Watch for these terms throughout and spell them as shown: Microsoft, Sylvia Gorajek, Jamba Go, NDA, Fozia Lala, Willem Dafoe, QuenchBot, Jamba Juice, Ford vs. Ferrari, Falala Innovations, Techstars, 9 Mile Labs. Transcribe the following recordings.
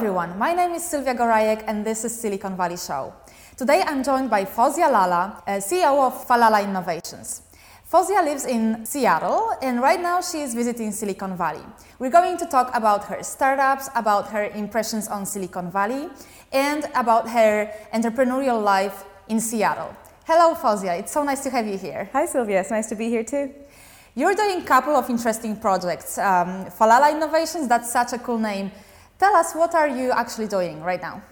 everyone, my name is Sylvia Gorajek and this is Silicon Valley Show. Today I'm joined by Fozia Lala, CEO of Falala Innovations. Fozia lives in Seattle and right now she is visiting Silicon Valley. We're going to talk about her startups, about her impressions on Silicon Valley and about her entrepreneurial life in Seattle. Hello Fozia, it's so nice to have you here. Hi Sylvia, it's nice to be here too. You're doing a couple of interesting projects. Falala Innovations, that's such a cool name. Tell us, what are you actually doing right now?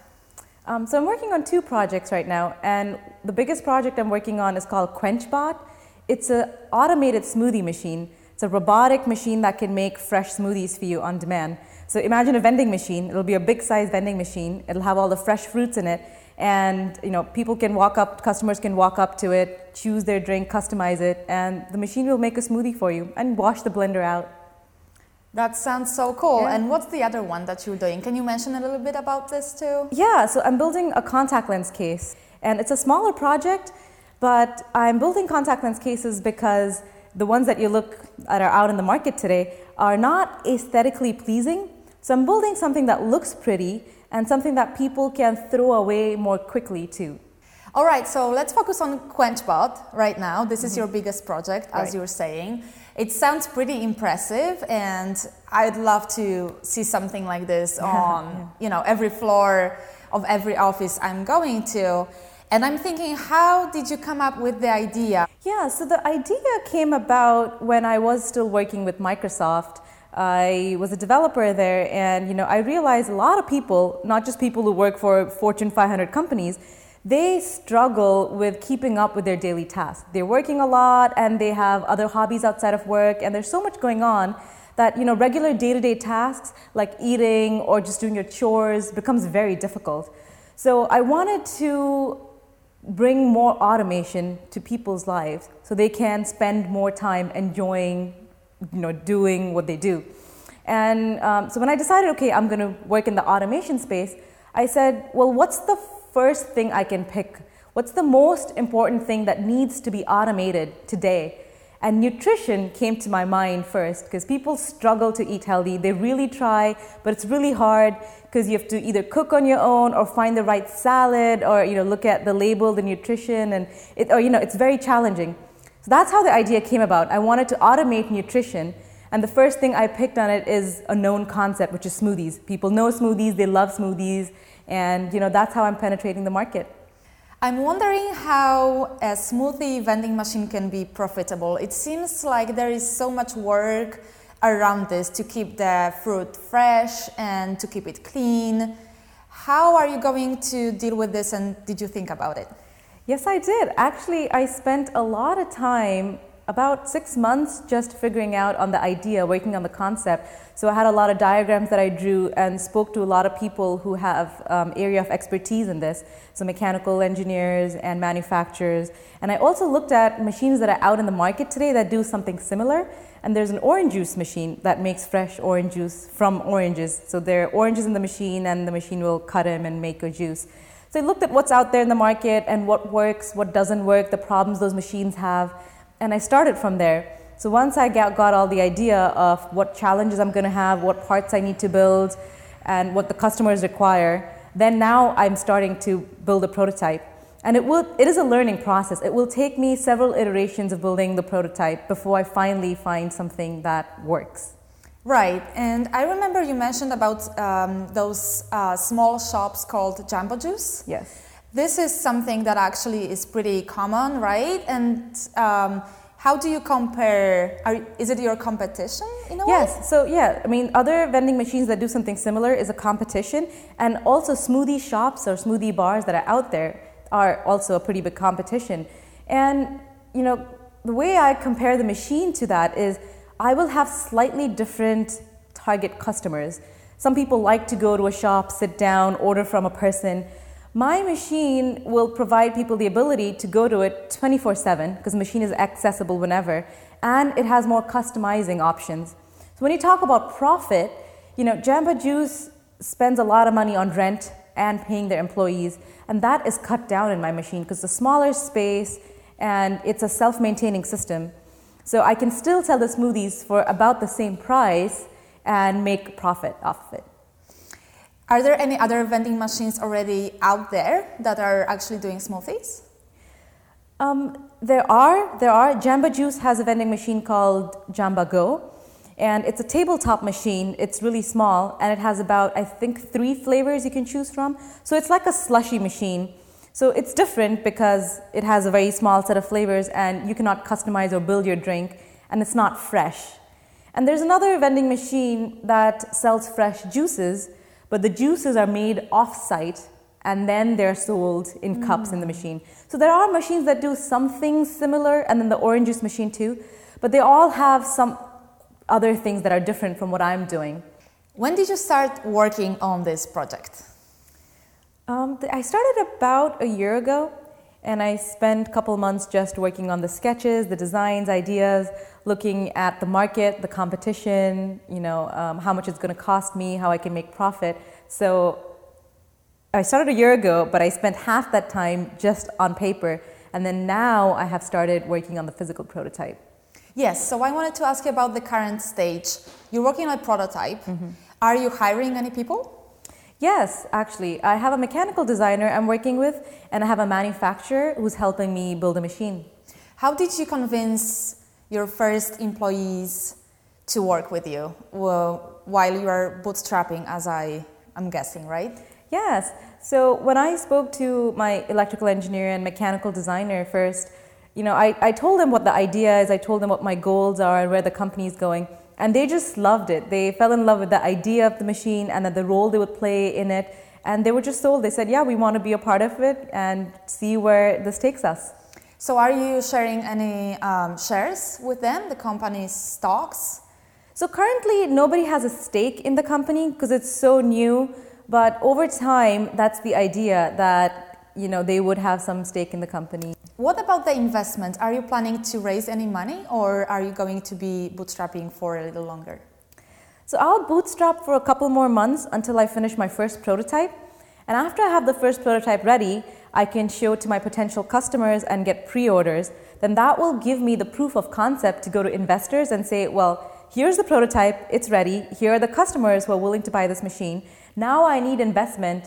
So I'm working on two projects right now, and the biggest project I'm working on is called QuenchBot. It's an automated smoothie machine. It's a robotic machine that can make fresh smoothies for you on demand. So imagine a vending machine. It'll be a big size vending machine. It'll have all the fresh fruits in it. And you know, people can walk up, customers can walk up to it, choose their drink, customize it, and the machine will make a smoothie for you and wash the blender out. That sounds so cool. Yeah. And what's the other one that you're doing? Can you mention a little bit about this too? Yeah, so I'm building a contact lens case. And it's a smaller project, but I'm building contact lens cases because the ones that you look at are out in the market today are not aesthetically pleasing. So I'm building something that looks pretty and something that people can throw away more quickly too. All right, so let's focus on QuenchBot right now. This is your biggest project, as you were saying. It sounds pretty impressive, and I'd love to see something like this on you know, every floor of every office I'm going to. And I'm thinking, how did you come up with the idea? Yeah, so the idea came about when I was still working with Microsoft. I was a developer there, and you know, I realized a lot of people, not just people who work for Fortune 500 companies, they struggle with keeping up with their daily tasks. They're working a lot and they have other hobbies outside of work, and there's so much going on that, you know, regular day-to-day tasks like eating or just doing your chores becomes very difficult. So I wanted to bring more automation to people's lives so they can spend more time enjoying, you know, doing what they do. And so when I decided, okay, I'm going to work in the automation space, I said, well, what's the first thing I can pick? What's the most important thing that needs to be automated today? And nutrition came to my mind first, because people struggle to eat healthy. They really try, but it's really hard because you have to either cook on your own or find the right salad, or you know, look at the label, the nutrition, and it, or you know, it's very challenging. So that's how the idea came about. I wanted to automate nutrition, and the first thing I picked on it is a known concept, which is smoothies. People know smoothies, they love smoothies, and you know, that's how I'm penetrating the market. I'm wondering how a smoothie vending machine can be profitable. It seems like there is so much work around this to keep the fruit fresh and to keep it clean. How are you going to deal with this, and did you think about it? Yes, I did. Actually, I spent a lot of time, about 6 months, just figuring out on the idea, working on the concept. So I had a lot of diagrams that I drew and spoke to a lot of people who have area of expertise in this. So mechanical engineers and manufacturers. And I also looked at machines that are out in the market today that do something similar. And there's an orange juice machine that makes fresh orange juice from oranges. So there are oranges in the machine, and the machine will cut them and make a juice. So I looked at what's out there in the market and what works, what doesn't work, the problems those machines have, and I started from there. So once I got all the idea of what challenges I'm going to have, what parts I need to build, and what the customers require, then now I'm starting to build a prototype. And it is a learning process. It will take me several iterations of building the prototype before I finally find something that works. Right, and I remember you mentioned about those small shops called Jamba Juice. Yes. This is something that actually is pretty common, right? And how do you compare? Is it your competition in a way? Yes, so yeah, I mean, other vending machines that do something similar is a competition, and also smoothie shops or smoothie bars that are out there are also a pretty big competition. And, you know, the way I compare the machine to that is, I will have slightly different target customers. Some people like to go to a shop, sit down, order from a person. My machine will provide people the ability to go to it 24/7, because the machine is accessible whenever, and it has more customizing options. So when you talk about profit, you know, Jamba Juice spends a lot of money on rent and paying their employees, and that is cut down in my machine because it's a smaller space and it's a self-maintaining system. So I can still sell the smoothies for about the same price and make profit off of it. Are there any other vending machines already out there that are actually doing smoothies? There are. Jamba Juice has a vending machine called Jamba Go, and it's a tabletop machine. It's really small, and it has about, I think, 3 flavors you can choose from. So it's like a slushy machine. So it's different because it has a very small set of flavors, and you cannot customize or build your drink, and it's not fresh. And there's another vending machine that sells fresh juices, but the juices are made off-site and then they're sold in cups in the machine. So there are machines that do something similar, and then the orange juice machine too, but they all have some other things that are different from what I'm doing. When did you start working on this project? I started about a year ago, and I spent a couple months just working on the sketches, the designs, ideas, looking at the market, the competition, how much it's going to cost me, how I can make profit. So I started a year ago, but I spent half that time just on paper. And then now I have started working on the physical prototype. Yes, so I wanted to ask you about the current stage. You're working on a prototype. Mm-hmm. Are you hiring any people? Yes, actually. I have a mechanical designer I'm working with, and I have a manufacturer who's helping me build a machine. How did you convince your first employees to work with you while you are bootstrapping, as I'm guessing, right? Yes. So when I spoke to my electrical engineer and mechanical designer first, I told them what the idea is, I told them what my goals are and where the company is going. And they just loved it. They fell in love with the idea of the machine and the role they would play in it. And they were just sold. They said, yeah, we want to be a part of it and see where this takes us. So are you sharing any shares with them, the company's stocks? So currently, nobody has a stake in the company because it's so new. But over time, that's the idea that, they would have some stake in the company. What about the investment? Are you planning to raise any money, or are you going to be bootstrapping for a little longer? So I'll bootstrap for a couple more months until I finish my first prototype. And after I have the first prototype ready, I can show it to my potential customers and get pre-orders. Then that will give me the proof of concept to go to investors and say, well, here's the prototype, it's ready. Here are the customers who are willing to buy this machine. Now I need investment,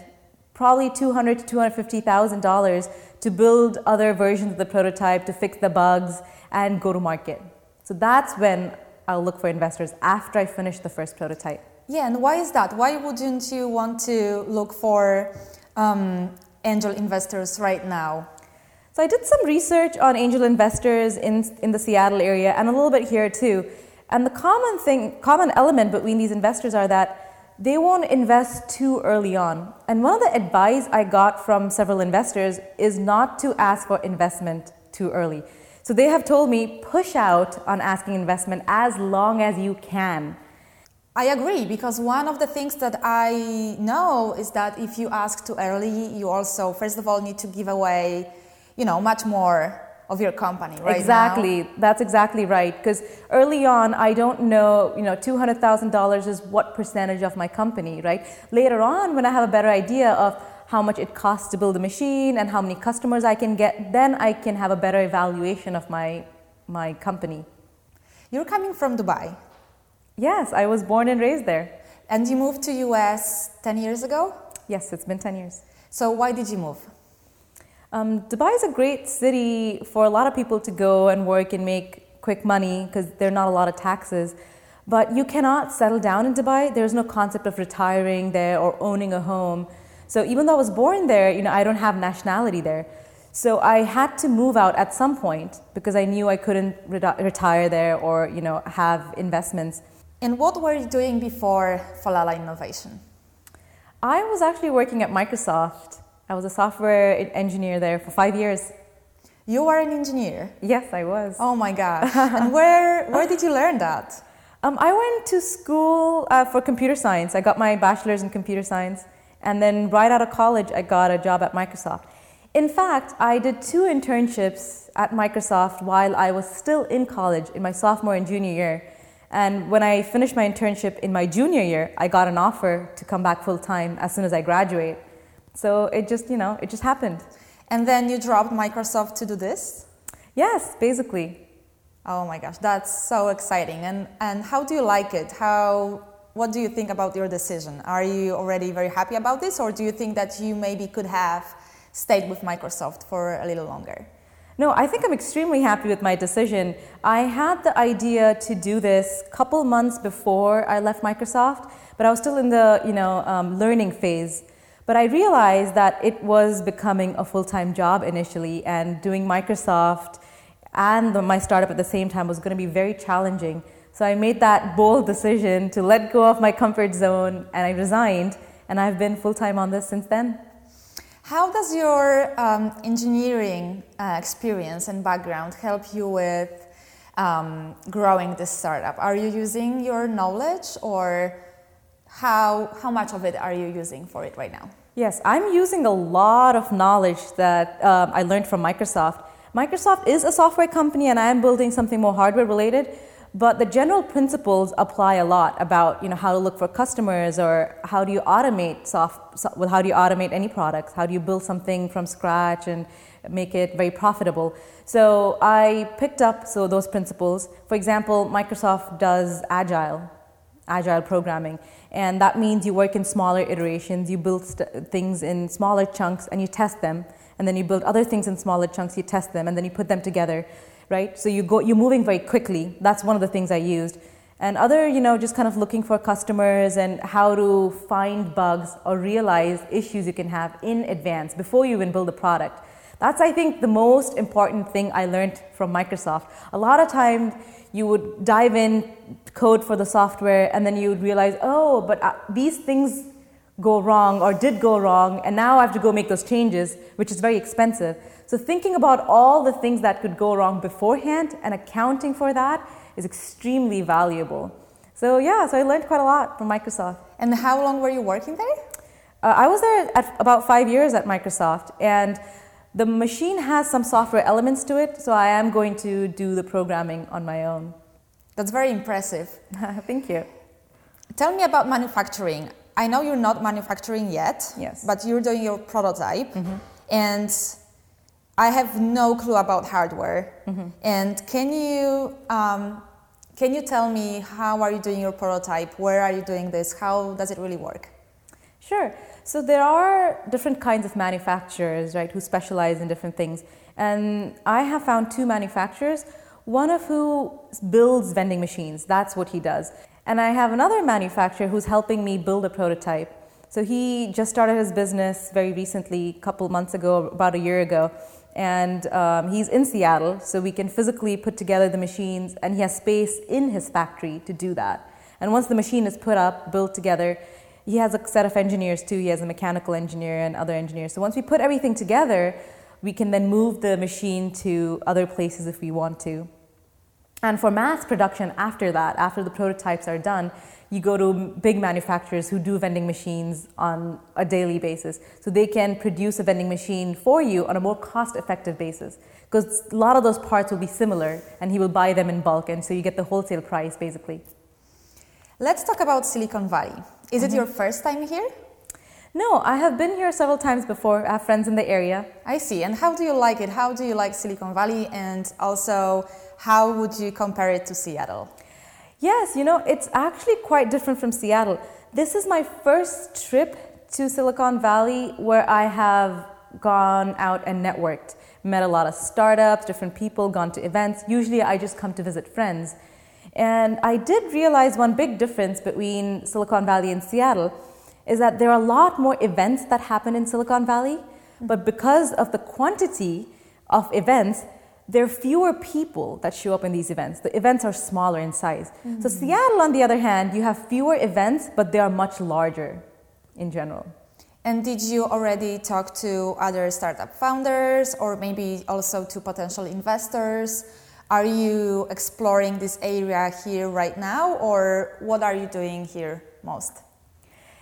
probably $200,000 to $250,000, to build other versions of the prototype, to fix the bugs, and go to market. So that's when I'll look for investors, after I finish the first prototype. Yeah, and why is that? Why wouldn't you want to look for angel investors right now? So I did some research on angel investors in the Seattle area, and a little bit here too. And the common element between these investors are that they won't invest too early on. And one of the advice I got from several investors is not to ask for investment too early. So they have told me, push out on asking investment as long as you can. I agree, because one of the things that I know is that if you ask too early, you also, first of all, need to give away, much more of your company, right? Exactly. Now. That's exactly right. Because early on, I don't know, $200,000 is what percentage of my company, right? Later on, when I have a better idea of how much it costs to build a machine and how many customers I can get, then I can have a better evaluation of my company. You're coming from Dubai. Yes, I was born and raised there. And you moved to US 10 years ago? Yes, it's been 10 years. So why did you move? Dubai is a great city for a lot of people to go and work and make quick money because there are not a lot of taxes. But you cannot settle down in Dubai. There's no concept of retiring there or owning a home. So even though I was born there, I don't have nationality there. So I had to move out at some point because I knew I couldn't retire there or, have investments. And what were you doing before Falala Innovation? I was actually working at Microsoft. I was a software engineer there for 5 years. You were an engineer? Yes, I was. Oh my gosh. And where did you learn that? I went to school for computer science. I got my bachelor's in computer science. And then right out of college, I got a job at Microsoft. In fact, I did 2 internships at Microsoft while I was still in college, in my sophomore and junior year. And when I finished my internship in my junior year, I got an offer to come back full time as soon as I graduate. So it just, it just happened. And then you dropped Microsoft to do this? Yes, basically. Oh my gosh, that's so exciting. And how do you like it? How What do you think about your decision? Are you already very happy about this, or do you think that you maybe could have stayed with Microsoft for a little longer? No, I think I'm extremely happy with my decision. I had the idea to do this a couple months before I left Microsoft, but I was still in the learning phase. But I realized that it was becoming a full-time job initially, and doing Microsoft and my startup at the same time was going to be very challenging. So I made that bold decision to let go of my comfort zone, and I resigned, and I've been full-time on this since then. How does your engineering experience and background help you with growing this startup? Are you using your knowledge, or how much of it are you using for it right now? Yes, I'm using a lot of knowledge that I learned from Microsoft. Microsoft is a software company, and I am building something more hardware-related. But the general principles apply a lot about how to look for customers, or how do you automate how do you automate any products? How do you build something from scratch and make it very profitable? So I picked up those principles. For example, Microsoft does agile programming, and that means you work in smaller iterations. You build things in smaller chunks and you test them, and then you build other things in smaller chunks. You test them, and then you put them together. Right, so you're moving very quickly. That's one of the things I used, and other, just kind of looking for customers and how to find bugs or realize issues you can have in advance before you even build a product. That's, I think, the most important thing I learned from Microsoft. A lot of times you would dive in, code for the software, and then you would realize, oh, but these things go wrong or did go wrong, and now I have to go make those changes, which is very expensive. So thinking about all the things that could go wrong beforehand and accounting for that is extremely valuable. So yeah, I learned quite a lot from Microsoft. And how long were you working there? I was there at about 5 years at Microsoft, and the machine has some software elements to it, so I am going to do the programming on my own. That's very impressive. Thank you. Tell me about manufacturing. I know you're not manufacturing yet, yes, but you're doing your prototype, mm-hmm, and I have no clue about hardware. Mm-hmm. And can you tell me, how are you doing your prototype? Where are you doing this? How does it really work? Sure. So there are different kinds of manufacturers, right, who specialize in different things. And I have found two manufacturers, one of who builds vending machines. That's what he does. And I have another manufacturer who's helping me build a prototype. So he just started his business very recently, a couple months ago, about a year ago. And he's in Seattle, so we can physically put together the machines, and he has space in his factory to do that. And once the machine is put up, built together, he has a set of engineers too. He has a mechanical engineer and other engineers. So once we put everything together, we can then move the machine to other places if we want to. And for mass production after that, after the prototypes are done, you go to big manufacturers who do vending machines on a daily basis. So they can produce a vending machine for you on a more cost-effective basis, because a lot of those parts will be similar, and he will buy them in bulk, and so you get the wholesale price, basically. Let's talk about Silicon Valley. Is it your first time here? No, I have been here several times before. I have friends in the area. I see. And how do you like it? How do you like Silicon Valley? And also, how would you compare it to Seattle? Yes, it's actually quite different from Seattle. This is my first trip to Silicon Valley where I have gone out and networked, met a lot of startups, different people, gone to events. Usually I just come to visit friends. And I did realize one big difference between Silicon Valley and Seattle is that there are a lot more events that happen in Silicon Valley, but because of the quantity of events, there are fewer people that show up in these events. The events are smaller in size. Mm-hmm. So Seattle, on the other hand, you have fewer events, but they are much larger in general. And did you already talk to other startup founders, or maybe also to potential investors? Are you exploring this area here right now, or what are you doing here most?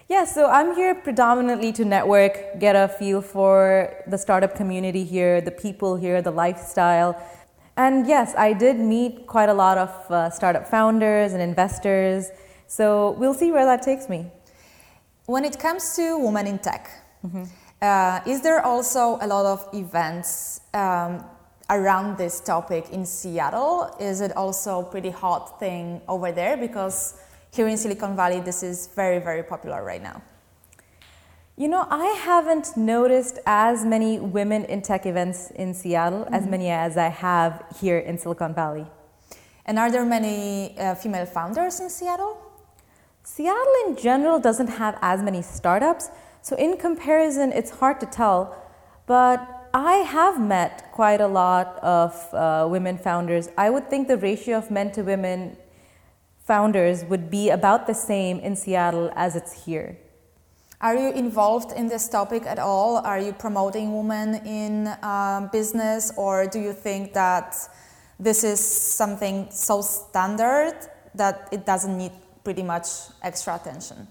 Yeah, so I'm here predominantly to network, get a feel for the startup community here, the people here, the lifestyle. And yes, I did meet quite a lot of startup founders and investors, so we'll see where that takes me. When it comes to women in tech, mm-hmm, is there also a lot of events around this topic in Seattle? Is it also a pretty hot thing over there? Because here in Silicon Valley, this is very, very popular right now. You know, I haven't noticed as many women in tech events in Seattle, mm-hmm. as many as I have here in Silicon Valley. And are there many female founders in Seattle? Seattle in general doesn't have as many startups, so in comparison, it's hard to tell. But I have met quite a lot of women founders. I would think the ratio of men to women founders would be about the same in Seattle as it's here. Are you involved in this topic at all? Are you promoting women in business, or do you think that this is something so standard that it doesn't need pretty much extra attention?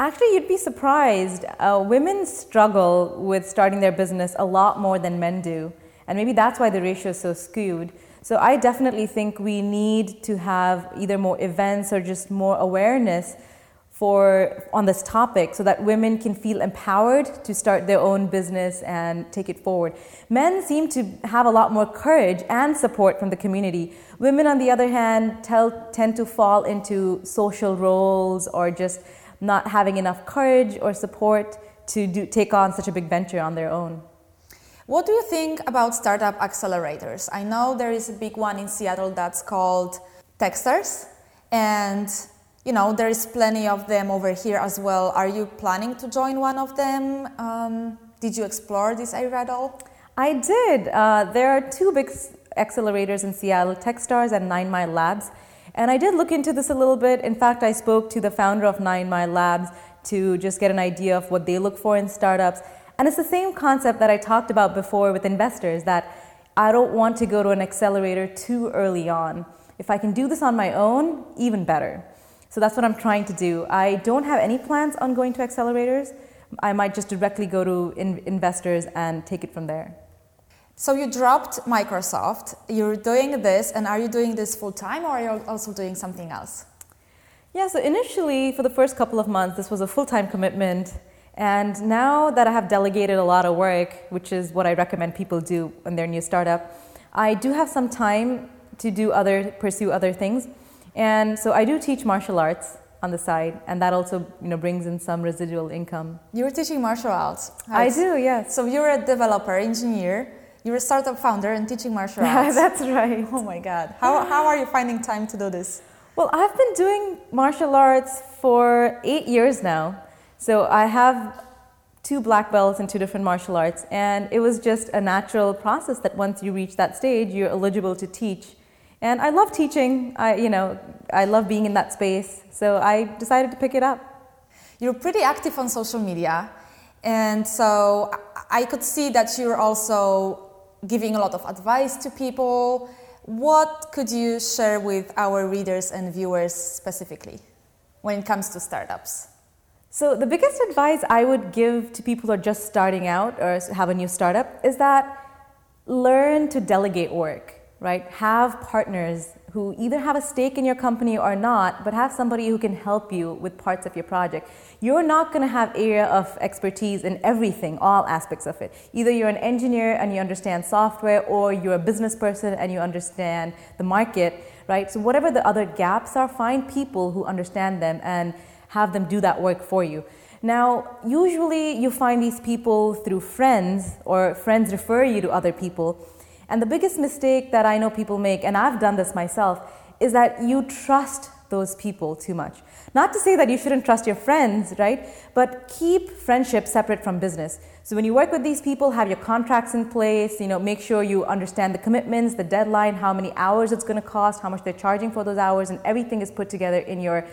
Actually, you'd be surprised. Women struggle with starting their business a lot more than men do, and maybe that's why the ratio is so skewed. So I definitely think we need to have either more events or just more awareness on this topic so that women can feel empowered to start their own business and take it forward. Men seem to have a lot more courage and support from the community. Women, on the other hand, tend to fall into social roles or just not having enough courage or support to take on such a big venture on their own. What do you think about startup accelerators? I know there is a big one in Seattle that's called Techstars, and you know, there is plenty of them over here as well. Are you planning to join one of them? Did you explore this area at all? I did. There are two big accelerators in Seattle, Techstars and 9 Mile Labs. And I did look into this a little bit. In fact, I spoke to the founder of 9 Mile Labs to just get an idea of what they look for in startups. And it's the same concept that I talked about before with investors, that I don't want to go to an accelerator too early on. If I can do this on my own, even better. So that's what I'm trying to do. I don't have any plans on going to accelerators. I might just directly go to investors and take it from there. So you dropped Microsoft, you're doing this, and are you doing this full-time, or are you also doing something else? Yeah, so initially, for the first couple of months, this was a full-time commitment. And now that I have delegated a lot of work, which is what I recommend people do in their new startup, I do have some time to pursue other things. And so I do teach martial arts on the side, and that also, you know, brings in some residual income. You're teaching martial arts? Right? I do, yes. So you're a developer, engineer, you're a startup founder and teaching martial arts. That's right. Oh my God. How are you finding time to do this? Well, I've been doing martial arts for 8 years now. So I have 2 black belts in 2 different martial arts, and it was just a natural process that once you reach that stage, you're eligible to teach. And I love teaching. I love being in that space. So I decided to pick it up. You're pretty active on social media. And so I could see that you're also giving a lot of advice to people. What could you share with our readers and viewers specifically when it comes to startups? So the biggest advice I would give to people who are just starting out or have a new startup is that learn to delegate work. Right? Have partners who either have a stake in your company or not, but have somebody who can help you with parts of your project. You're not going to have area of expertise in everything, all aspects of it. Either you're an engineer and you understand software, or you're a business person and you understand the market, right? So whatever the other gaps are, find people who understand them and have them do that work for you. Now, usually you find these people through friends, or friends refer you to other people. And the biggest mistake that I know people make, and I've done this myself, is that you trust those people too much. Not to say that you shouldn't trust your friends, right? But keep friendship separate from business. So when you work with these people, have your contracts in place, you know, make sure you understand the commitments, the deadline, how many hours it's going to cost, how much they're charging for those hours, and everything is put together in your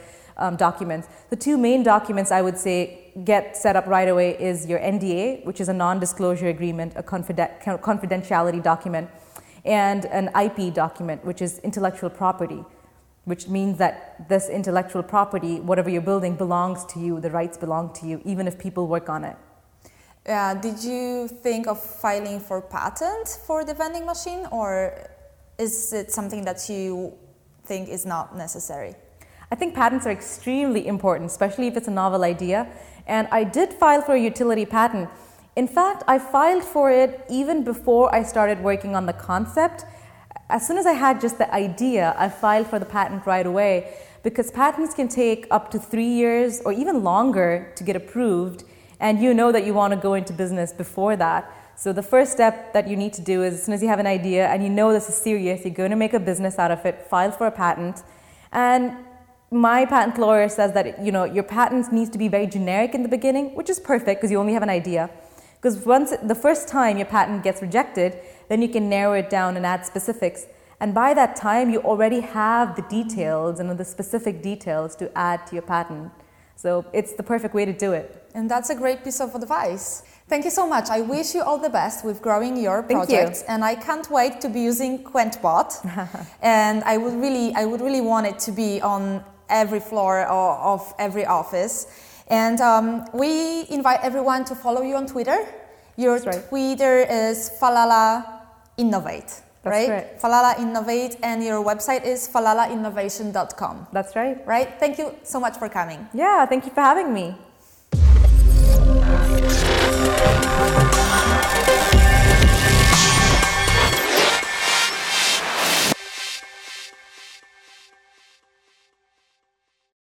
documents. The 2 main documents I would say get set up right away is your NDA, which is a non-disclosure agreement, a confidentiality document, and an IP document, which is intellectual property, which means that this intellectual property, whatever you're building, belongs to you, the rights belong to you, even if people work on it. Did you think of filing for patent for the vending machine, or is it something that you think is not necessary? I think patents are extremely important, especially if it's a novel idea. And I did file for a utility patent. In fact, I filed for it even before I started working on the concept. As soon as I had just the idea, I filed for the patent right away. because patents can take up to 3 years or even longer to get approved, and you know that you want to go into business before that. So the first step that you need to do is, as soon as you have an idea and you know this is serious, you're going to make a business out of it, file for a patent. And my patent lawyer says that, you know, your patent needs to be very generic in the beginning, which is perfect because you only have an idea. Because once the first time your patent gets rejected, then you can narrow it down and add specifics. And by that time, you already have the details and the specific details to add to your patent. So it's the perfect way to do it. And that's a great piece of advice. Thank you so much. I wish you all the best with growing your project. And I can't wait to be using QuenchBot. And I would really want it to be on every floor of every office. And we invite everyone to follow you on Twitter. Your Twitter is Falala Innovate. That's right? Falala Innovate, and your website is falalainnovation.com. That's right. Right? Thank you so much for coming. Yeah, thank you for having me.